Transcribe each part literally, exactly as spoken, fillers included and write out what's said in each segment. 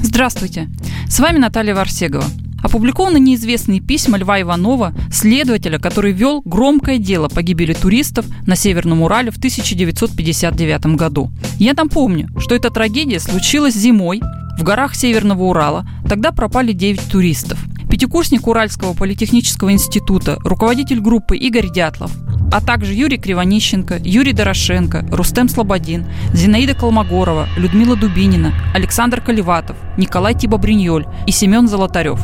Здравствуйте, с вами Наталья Варсегова. Опубликованы неизвестные письма Льва Иванова, следователя, который вел громкое дело по гибели туристов на Северном Урале в тысяча девятьсот пятьдесят девятом году. Я там помню, что эта трагедия случилась зимой в горах Северного Урала, тогда пропали девять туристов. Пятикурсник Уральского политехнического института, руководитель группы Игорь Дятлов, а также Юрий Кривонищенко, Юрий Дорошенко, Рустем Слободин, Зинаида Колмогорова, Людмила Дубинина, Александр Колеватов, Николай Тибабриньоль и Семен Золотарев.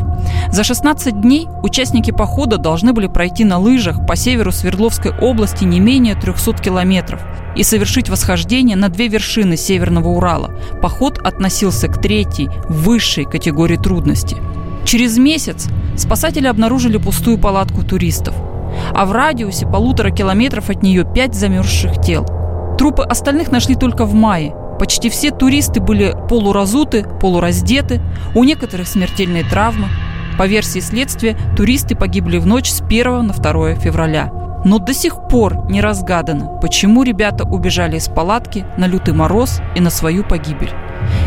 За шестнадцать дней участники похода должны были пройти на лыжах по северу Свердловской области не менее трехсот километров и совершить восхождение на две вершины Северного Урала. Поход относился к третьей, высшей категории трудности. Через месяц спасатели обнаружили пустую палатку туристов, а в радиусе полутора километров от нее пять замерзших тел. Трупы остальных нашли только в мае. Почти все туристы были полуразуты, полураздеты, у некоторых смертельные травмы. По версии следствия, туристы погибли в ночь с первого на второе февраля. Но до сих пор не разгадано, почему ребята убежали из палатки на лютый мороз и на свою погибель.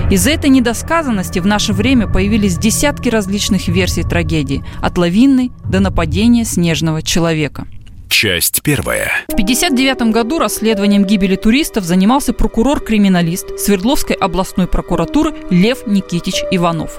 Из-за этой недосказанности в наше время появились десятки различных версий трагедии, от лавинной до нападения снежного человека. Часть первая. В пятьдесят девятом году расследованием гибели туристов занимался прокурор-криминалист Свердловской областной прокуратуры Лев Никитич Иванов.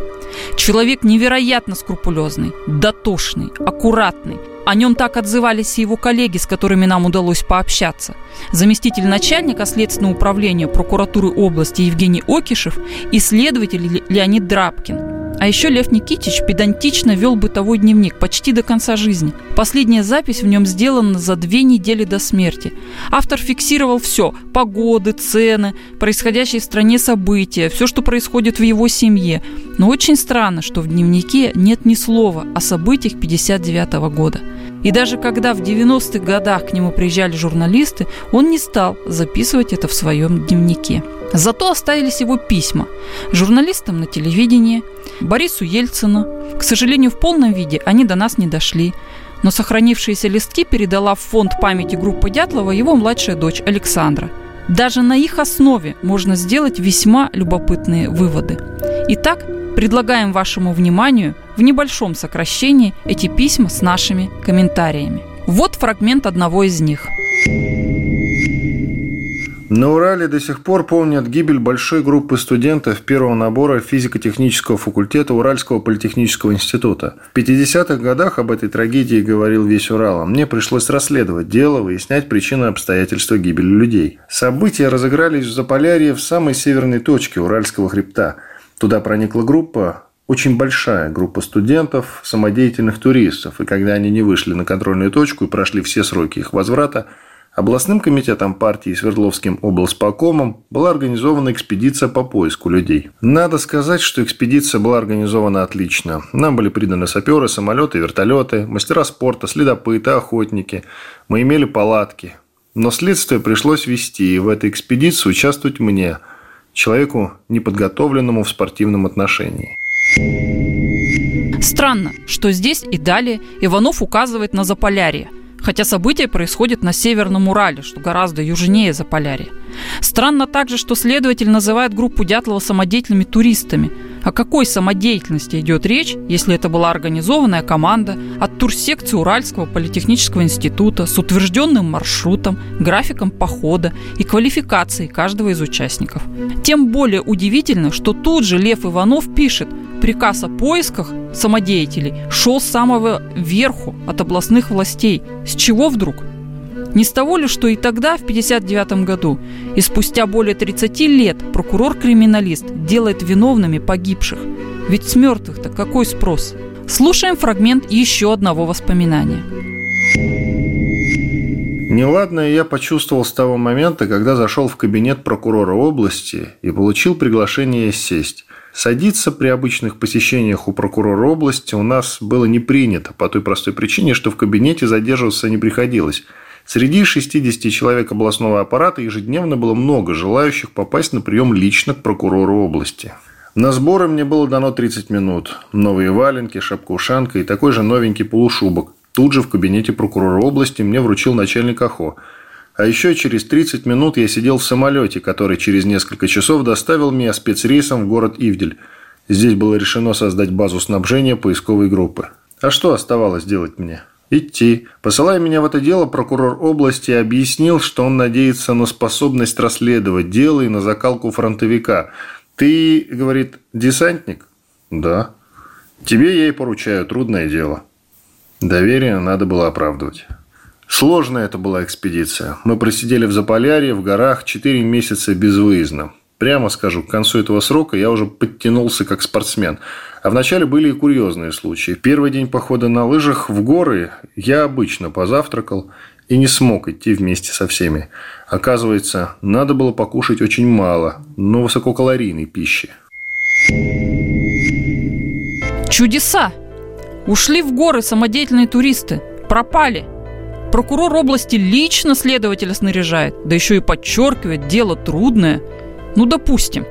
Человек невероятно скрупулезный, дотошный, аккуратный. О нем так отзывались и его коллеги, с которыми нам удалось пообщаться. Заместитель начальника Следственного управления прокуратуры области Евгений Окишев и следователь Леонид Драбкин. А еще Лев Никитич педантично вел бытовой дневник почти до конца жизни. Последняя запись в нем сделана за две недели до смерти. Автор фиксировал все – погоды, цены, происходящие в стране события, все, что происходит в его семье. Но очень странно, что в дневнике нет ни слова о событиях пятьдесят девятого года. И даже когда в девяностых годах к нему приезжали журналисты, он не стал записывать это в своем дневнике. Зато остались его письма журналистам на телевидении, Борису Ельцину. К сожалению, в полном виде они до нас не дошли. Но сохранившиеся листки передала в фонд памяти группы Дятлова его младшая дочь Александра. Даже на их основе можно сделать весьма любопытные выводы. Итак, предлагаем вашему вниманию в небольшом сокращении эти письма с нашими комментариями. Вот фрагмент одного из них. На Урале до сих пор помнят гибель большой группы студентов первого набора физико-технического факультета Уральского политехнического института. В пятидесятых годах об этой трагедии говорил весь Урал, а мне пришлось расследовать дело, выяснять причины и обстоятельства гибели людей. События разыгрались в Заполярье, в самой северной точке Уральского хребта. Туда проникла группа, очень большая группа студентов, самодеятельных туристов, и когда они не вышли на контрольную точку и прошли все сроки их возврата, областным комитетом партии и Свердловским облсполкомом была организована экспедиция по поиску людей. Надо сказать, что экспедиция была организована отлично. Нам были приданы саперы, самолеты, вертолеты, мастера спорта, следопыты, охотники. Мы имели палатки. Но следствие пришлось вести, и в этой экспедиции участвовать мне, человеку, неподготовленному в спортивном отношении. Странно, что здесь и далее Иванов указывает на Заполярье. Хотя события происходят на Северном Урале, что гораздо южнее Заполярья. Странно также, что следователь называет группу Дятлова самодеятельными туристами. О какой самодеятельности идет речь, если это была организованная команда от турсекции Уральского политехнического института с утвержденным маршрутом, графиком похода и квалификацией каждого из участников? Тем более удивительно, что тут же Лев Иванов пишет: приказ о поисках самодеятелей шел с самого верху, от областных властей. С чего вдруг? Не с того ли, что и тогда, в пятьдесят девятом году, и спустя более тридцати лет, прокурор-криминалист делает виновными погибших? Ведь с мертвых-то какой спрос? Слушаем фрагмент еще одного воспоминания. Неладное я почувствовал с того момента, когда зашел в кабинет прокурора области и получил приглашение сесть. Садиться при обычных посещениях у прокурора области у нас было не принято, по той простой причине, что в кабинете задерживаться не приходилось. Среди шестидесяти человек областного аппарата ежедневно было много желающих попасть на прием лично к прокурору области. На сборы мне было дано тридцать минут. Новые валенки, шапка-ушанка и такой же новенький полушубок. Тут же в кабинете прокурора области мне вручил начальник ОХО. А еще через тридцать минут я сидел в самолете, который через несколько часов доставил меня спецрейсом в город Ивдель. Здесь было решено создать базу снабжения поисковой группы. А что оставалось делать мне? Идти. Посылая меня в это дело, прокурор области объяснил, что он надеется на способность расследовать дело и на закалку фронтовика. «Ты, — говорит, — десантник?» «Да». «Тебе я и поручаю. Трудное дело». Доверие надо было оправдывать. Сложная это была экспедиция. Мы просидели в Заполярье, в горах, четыре месяца безвыездно. Прямо скажу, к концу этого срока я уже подтянулся как спортсмен. А вначале были и курьезные случаи. Первый день похода на лыжах в горы я обычно позавтракал и не смог идти вместе со всеми. Оказывается, надо было покушать очень мало, но высококалорийной пищи. Чудеса! Ушли в горы самодеятельные туристы. Пропали. Прокурор области лично следователя снаряжает, да еще и подчеркивает, дело трудное. Ну, допустим.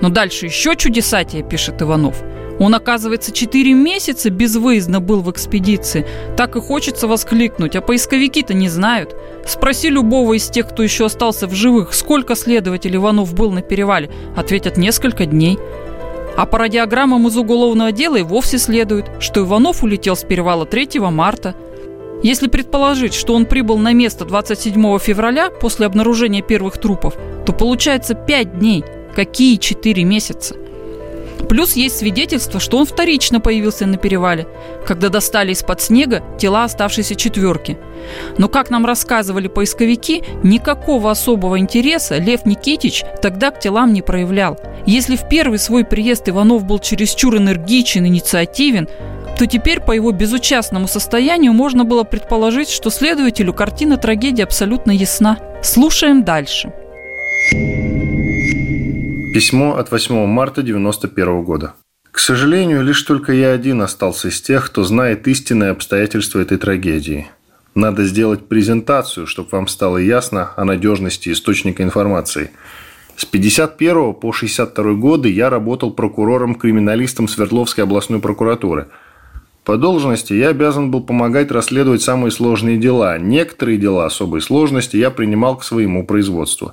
Но дальше еще чудесатие, пишет Иванов. Он, оказывается, четыре месяца безвыездно был в экспедиции. Так и хочется воскликнуть. А поисковики-то не знают. Спроси любого из тех, кто еще остался в живых, сколько следователь Иванов был на перевале. Ответят: несколько дней. А по радиограммам из уголовного дела и вовсе следует, что Иванов улетел с перевала третьего марта. Если предположить, что он прибыл на место двадцать седьмого февраля после обнаружения первых трупов, то получается пять дней. Какие четыре месяца? Плюс есть свидетельство, что он вторично появился на перевале, когда достали из-под снега тела оставшейся четверки. Но, как нам рассказывали поисковики, никакого особого интереса Лев Никитич тогда к телам не проявлял. Если в первый свой приезд Иванов был чересчур энергичен, инициативен, то теперь по его безучастному состоянию можно было предположить, что следователю картина трагедии абсолютно ясна. Слушаем дальше. Письмо от восьмого марта девяносто первого года. К сожалению, лишь только я один остался из тех, кто знает истинные обстоятельства этой трагедии. Надо сделать презентацию, чтобы вам стало ясно о надежности источника информации. С пятьдесят первого по шестьдесят второй годы я работал прокурором-криминалистом Свердловской областной прокуратуры. По должности я обязан был помогать расследовать самые сложные дела. Некоторые дела особой сложности я принимал к своему производству.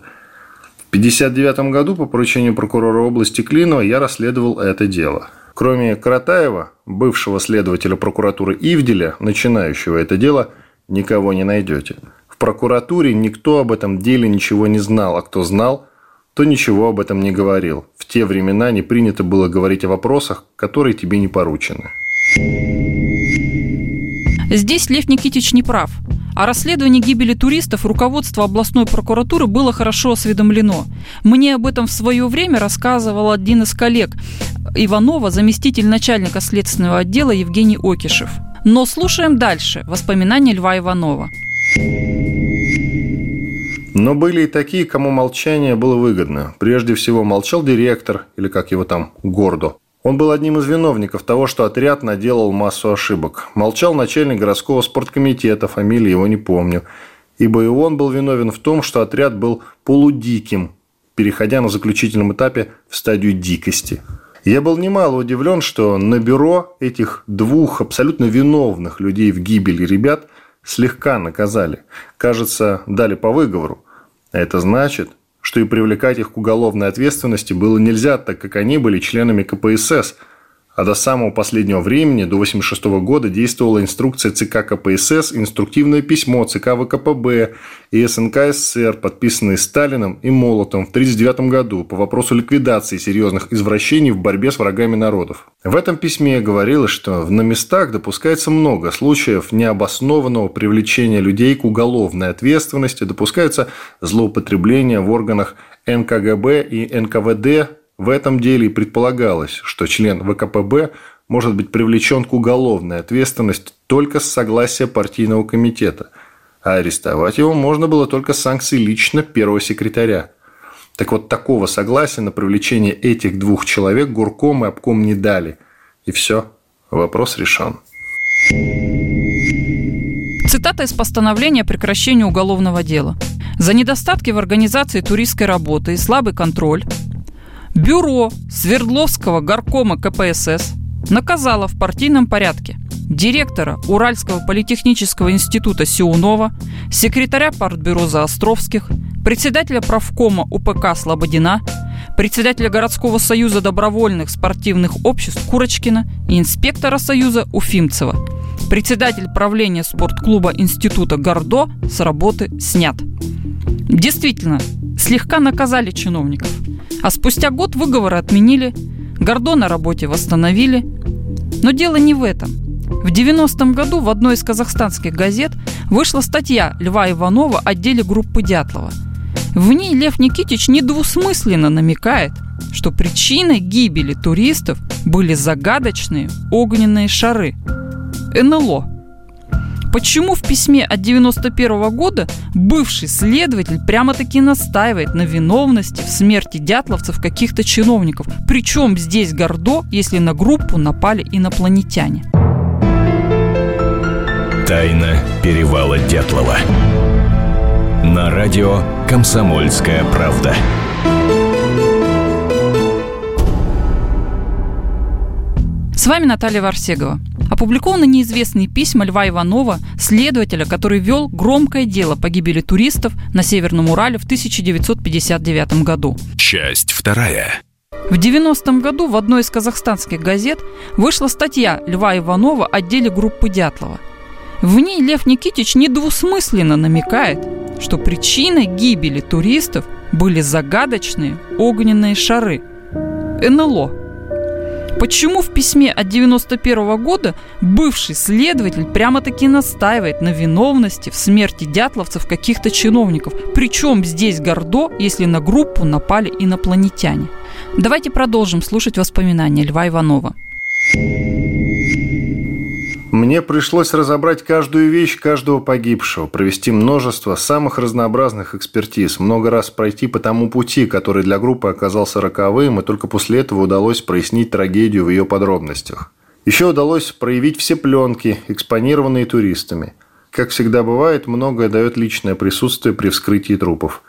В пятьдесят девятом году по поручению прокурора области Клинова я расследовал это дело. Кроме Коротаева, бывшего следователя прокуратуры Ивделя, начинающего это дело, никого не найдете. В прокуратуре никто об этом деле ничего не знал, а кто знал, то ничего об этом не говорил. В те времена не принято было говорить о вопросах, которые тебе не поручены. Здесь Лев Никитич не прав. О расследовании гибели туристов руководство областной прокуратуры было хорошо осведомлено. Мне об этом в свое время рассказывал один из коллег Иванова, заместитель начальника следственного отдела Евгений Окишев. Но слушаем дальше воспоминания Льва Иванова. Но были и такие, кому молчание было выгодно. Прежде всего молчал директор, или как его там, Гордо. Он был одним из виновников того, что отряд наделал массу ошибок. Молчал начальник городского спорткомитета, фамилии его не помню. Ибо и он был виновен в том, что отряд был полудиким, переходя на заключительном этапе в стадию дикости. Я был немало удивлен, что на бюро этих двух абсолютно виновных людей в гибели ребят слегка наказали. Кажется, дали по выговору. А это значит, что и привлекать их к уголовной ответственности было нельзя, так как они были членами ка пэ эс эс, а до самого последнего времени, до восемьдесят шестого года, действовала инструкция цэ ка ка пэ эс эс, инструктивное письмо цэ ка вэ ка пэ бэ и эс эн ка эс эс эс эр, подписанные Сталиным и Молотовым в тысяча девятьсот тридцать девятом году по вопросу ликвидации серьезных извращений в борьбе с врагами народов. В этом письме говорилось, что на местах допускается много случаев необоснованного привлечения людей к уголовной ответственности, допускаются злоупотребления в органах эн ка гэ бэ и эн ка вэ дэ. В этом деле и предполагалось, что член вэ ка пэ бэ может быть привлечен к уголовной ответственности только с согласия партийного комитета. а арестовать его можно было только с санкцией лично первого секретаря. Так вот, такого согласия на привлечение этих двух человек горком и обком не дали. И все, вопрос решен. Цитата из постановления о прекращении уголовного дела. За недостатки в организации туристской работы и слабый контроль бюро Свердловского горкома ка пэ эс эс наказало в партийном порядке директора Уральского политехнического института Сиунова, секретаря партбюро Заостровских, председателя правкома у пэ ка Слободина, председателя городского союза добровольных спортивных обществ Курочкина и инспектора союза Уфимцева. Председатель правления спортклуба института Гордо с работы снят. Действительно, слегка наказали чиновников. А спустя год выговоры отменили, Гордо на работе восстановили. Но дело не в этом. В девяностом году в одной из казахстанских газет вышла статья Льва Иванова о деле группы Дятлова. В ней Лев Никитич недвусмысленно намекает, что причиной гибели туристов были загадочные огненные шары эн эл о. Почему в письме от девяносто первого года бывший следователь прямо-таки настаивает на виновности в смерти дятловцев каких-то чиновников? Причем здесь Гордо, если на группу напали инопланетяне? Тайна перевала Дятлова. На радио «Комсомольская правда». С вами Наталья Варсегова. Опубликованы неизвестные письма Льва Иванова, следователя, который вел громкое дело по гибели туристов на Северном Урале в тысяча девятьсот пятьдесят девятом году. Часть вторая. В девяностом году в одной из казахстанских газет вышла статья Льва Иванова о деле группы Дятлова. В ней Лев Никитич недвусмысленно намекает, что причиной гибели туристов были загадочные огненные шары эн эл о. Почему в письме от девяносто первого года бывший следователь прямо-таки настаивает на виновности в смерти дятловцев каких-то чиновников? Причем здесь Гордо, если на группу напали инопланетяне? Давайте продолжим слушать воспоминания Льва Иванова. Мне пришлось разобрать каждую вещь каждого погибшего, провести множество самых разнообразных экспертиз, много раз пройти по тому пути, который для группы оказался роковым, и только после этого удалось прояснить трагедию в ее подробностях. Еще удалось проявить все пленки, экспонированные туристами. Как всегда бывает, многое дает личное присутствие при вскрытии трупов.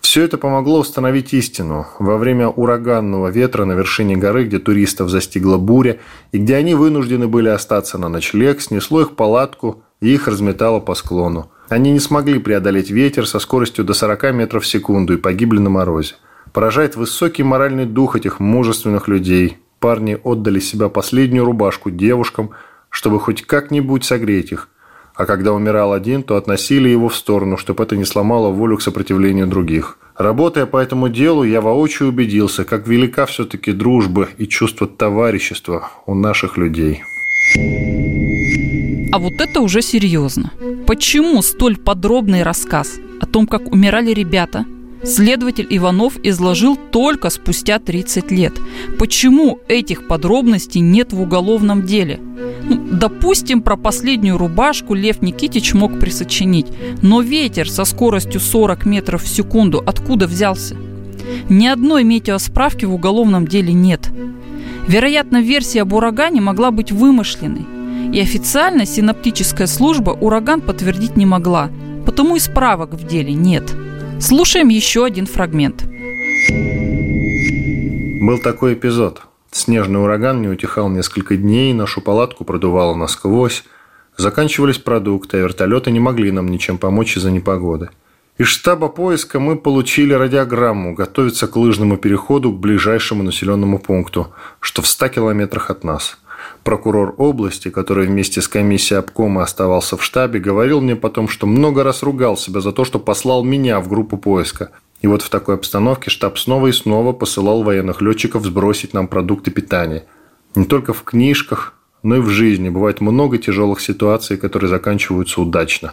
Все это помогло установить истину. Во время ураганного ветра на вершине горы, где туристов застигла буря, и где они вынуждены были остаться на ночлег, снесло их палатку и их разметало по склону. Они не смогли преодолеть ветер со скоростью до сорока метров в секунду и погибли на морозе. Поражает высокий моральный дух этих мужественных людей. Парни отдали себя последнюю рубашку девушкам, чтобы хоть как-нибудь согреть их. А когда умирал один, то относили его в сторону, чтобы это не сломало волю к сопротивлению других. Работая по этому делу, я воочию убедился, как велика все-таки дружба и чувство товарищества у наших людей. А вот это уже серьезно. Почему столь подробный рассказ о том, как умирали ребята, следователь Иванов изложил только спустя тридцать лет? Почему этих подробностей нет в уголовном деле? Ну, допустим, про последнюю рубашку Лев Никитич мог присочинить, но ветер со скоростью сорок метров в секунду откуда взялся? Ни одной метеосправки в уголовном деле нет. Вероятно, версия об урагане могла быть вымышленной, и официально синоптическая служба ураган подтвердить не могла, потому и справок в деле нет. Слушаем еще один фрагмент. Был такой эпизод. Снежный ураган не утихал несколько дней, нашу палатку продувало насквозь. Заканчивались продукты, а вертолеты не могли нам ничем помочь из-за непогоды. Из штаба поиска мы получили радиограмму готовиться к лыжному переходу к ближайшему населенному пункту, что в ста километрах от нас. Прокурор области, который вместе с комиссией обкома оставался в штабе, говорил мне потом, что много раз ругал себя за то, что послал меня в группу поиска. И вот в такой обстановке штаб снова и снова посылал военных летчиков сбросить нам продукты питания. Не только в книжках, но и в жизни бывает много тяжелых ситуаций, которые заканчиваются удачно.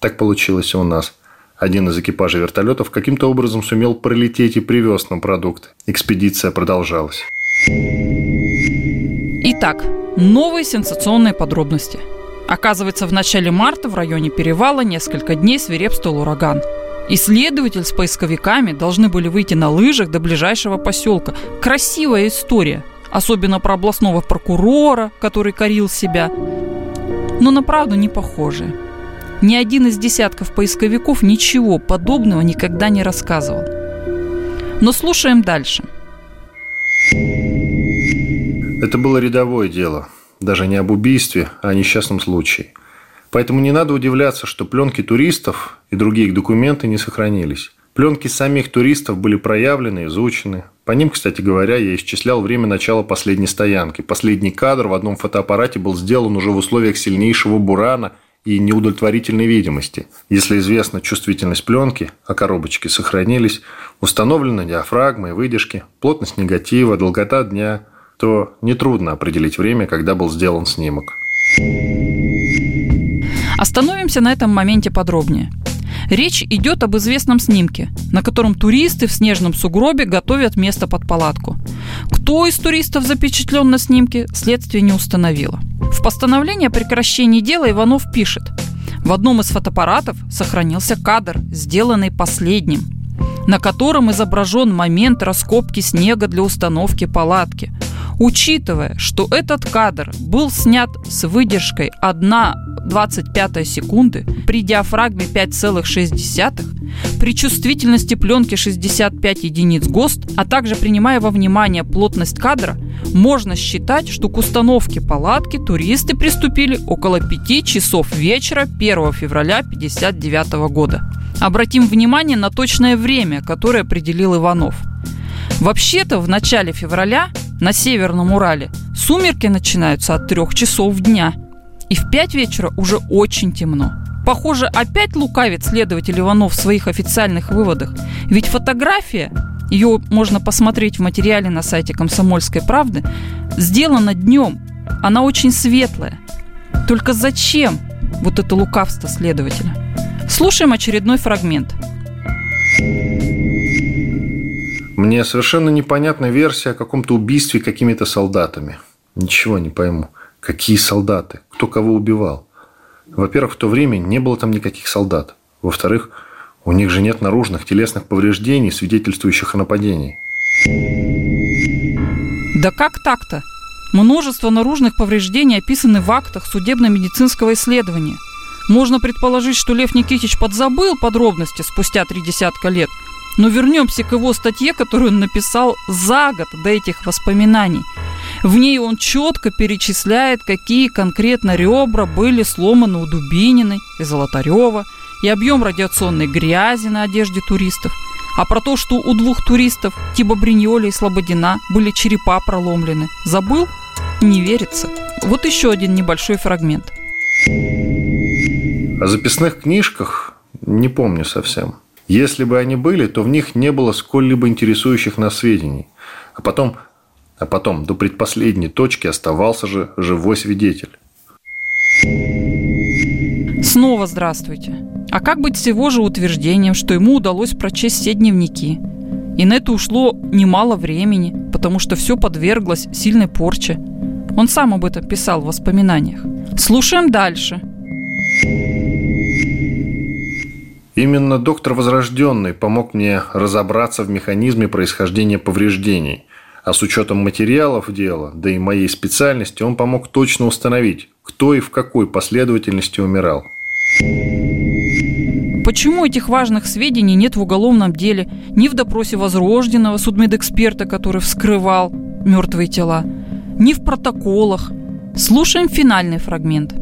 Так получилось и у нас. Один из экипажей вертолетов каким-то образом сумел пролететь и привез нам продукты. Экспедиция продолжалась. Итак, новые сенсационные подробности. Оказывается, в начале марта в районе Перевала несколько дней свирепствовал ураган. Исследователи с поисковиками должны были выйти на лыжах до ближайшего поселка. Красивая история, особенно про областного прокурора, который корил себя. Но на правду не похоже. Ни один из десятков поисковиков ничего подобного никогда не рассказывал. Но слушаем дальше. Это было рядовое дело. Даже не об убийстве, а о несчастном случае. Поэтому не надо удивляться, что пленки туристов и другие их документы не сохранились. Пленки самих туристов были проявлены, изучены. По ним, кстати говоря, я исчислял время начала последней стоянки. Последний кадр в одном фотоаппарате был сделан уже в условиях сильнейшего бурана и неудовлетворительной видимости. Если известна чувствительность пленки, а коробочки сохранились, установлены диафрагмы и выдержки, плотность негатива, долгота дня, то нетрудно определить время, когда был сделан снимок. Остановимся на этом моменте подробнее. Речь идет об известном снимке, на котором туристы в снежном сугробе готовят место под палатку. Кто из туристов запечатлен на снимке, следствие не установило. В постановлении о прекращении дела Иванов пишет: в одном из фотоаппаратов сохранился кадр, сделанный последним, на котором изображен момент раскопки снега для установки палатки. Учитывая, что этот кадр был снят с выдержкой одна целая двадцать пять сотых секунды, при диафрагме пять целых шесть десятых, при чувствительности пленки шестьдесят пять единиц ГОСТ, а также принимая во внимание плотность кадра, можно считать, что к установке палатки туристы приступили около пяти часов вечера первого февраля тысяча девятьсот пятьдесят девятого года. Обратим внимание на точное время, которое определил Иванов. Вообще-то в начале февраля на Северном Урале сумерки начинаются от трёх часов дня. И в пять вечера уже очень темно. Похоже, опять лукавит следователь Иванов в своих официальных выводах. Ведь фотография, ее можно посмотреть в материале на сайте «Комсомольской правды», сделана днем. Она очень светлая. Только зачем вот это лукавство следователя? Слушаем очередной фрагмент. Мне совершенно непонятна версия о каком-то убийстве какими-то солдатами. Ничего не пойму. Какие солдаты? Кто кого убивал? Во-первых, в то время не было там никаких солдат. Во-вторых, у них же нет наружных телесных повреждений, свидетельствующих о нападении. Да как так-то? Множество наружных повреждений описаны в актах судебно-медицинского исследования. Можно предположить, что Лев Никитич подзабыл подробности спустя три десятка лет. Но вернемся к его статье, которую он написал за год до этих воспоминаний. В ней он четко перечисляет, какие конкретно ребра были сломаны у Дубининой и Золотарева, и объем радиационной грязи на одежде туристов. А про то, что у двух туристов, Тибабриньоля и Слободина, были черепа проломлены, забыл? Не верится. Вот еще один небольшой фрагмент. О записных книжках не помню совсем. Если бы они были, то в них не было сколь-либо интересующих нас сведений. А потом, а потом до предпоследней точки оставался же живой свидетель. Снова здравствуйте. А как быть с его же утверждением, что ему удалось прочесть все дневники? И на это ушло немало времени, потому что все подверглось сильной порче. Он сам об этом писал в воспоминаниях. Слушаем дальше. Именно доктор Возрожденный помог мне разобраться в механизме происхождения повреждений. А с учетом материалов дела, да и моей специальности, он помог точно установить, кто и в какой последовательности умирал. Почему этих важных сведений нет в уголовном деле, ни в допросе Возрожденного, судмедэксперта, который вскрывал мертвые тела, ни в протоколах? Слушаем финальный фрагмент.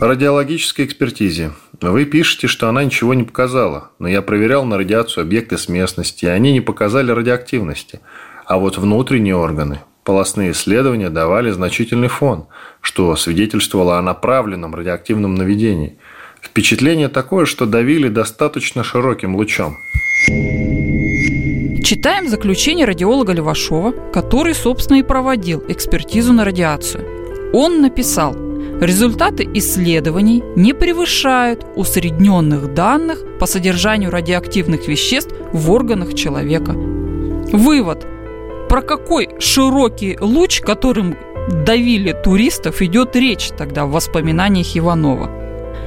О радиологической экспертизе. Вы пишете, что она ничего не показала, но я проверял на радиацию объекты с местности, и они не показали радиоактивности. А вот внутренние органы, полостные исследования давали значительный фон, что свидетельствовало о направленном радиоактивном наведении. Впечатление такое, что давили достаточно широким лучом. Читаем заключение радиолога Левашова, который, собственно, и проводил экспертизу на радиацию. Он написал: результаты исследований не превышают усредненных данных по содержанию радиоактивных веществ в органах человека. Вывод. Про какой широкий луч, которым давили туристов, идет речь тогда в воспоминаниях Иванова.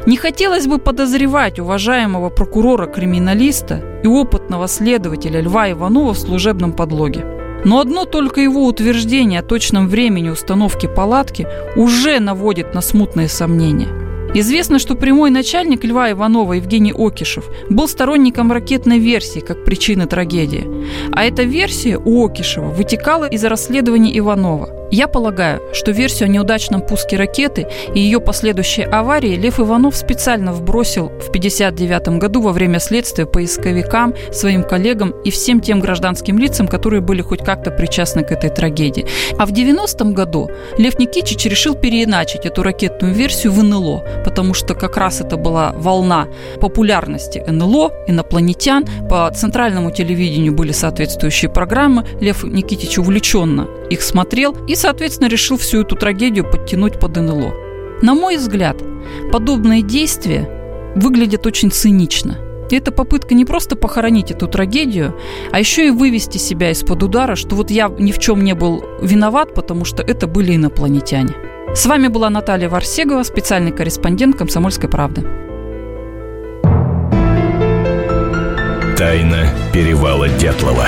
Не хотелось бы подозревать уважаемого прокурора-криминалиста и опытного следователя Льва Иванова в служебном подлоге. Но одно только его утверждение о точном времени установки палатки уже наводит на смутные сомнения. Известно, что прямой начальник Льва Иванова Евгений Окишев был сторонником ракетной версии как причины трагедии. А эта версия у Окишева вытекала из расследования Иванова. Я полагаю, что версию о неудачном пуске ракеты и ее последующей аварии Лев Иванов специально вбросил в тысяча девятьсот пятьдесят девятом году во время следствия поисковикам, своим коллегам и всем тем гражданским лицам, которые были хоть как-то причастны к этой трагедии. А в девяностом году Лев Никитич решил переиначить эту ракетную версию в эн эл о, потому что как раз это была волна популярности эн эл о, инопланетян. По центральному телевидению были соответствующие программы. Лев Никитич увлеченно их смотрел и, соответственно, решил всю эту трагедию подтянуть под эн эл о. На мой взгляд, подобные действия выглядят очень цинично. И это попытка не просто похоронить эту трагедию, а еще и вывести себя из-под удара, что вот я ни в чем не был виноват, потому что это были инопланетяне. С вами была Наталья Варсегова, специальный корреспондент «Комсомольской правды». Тайна Перевала Дятлова.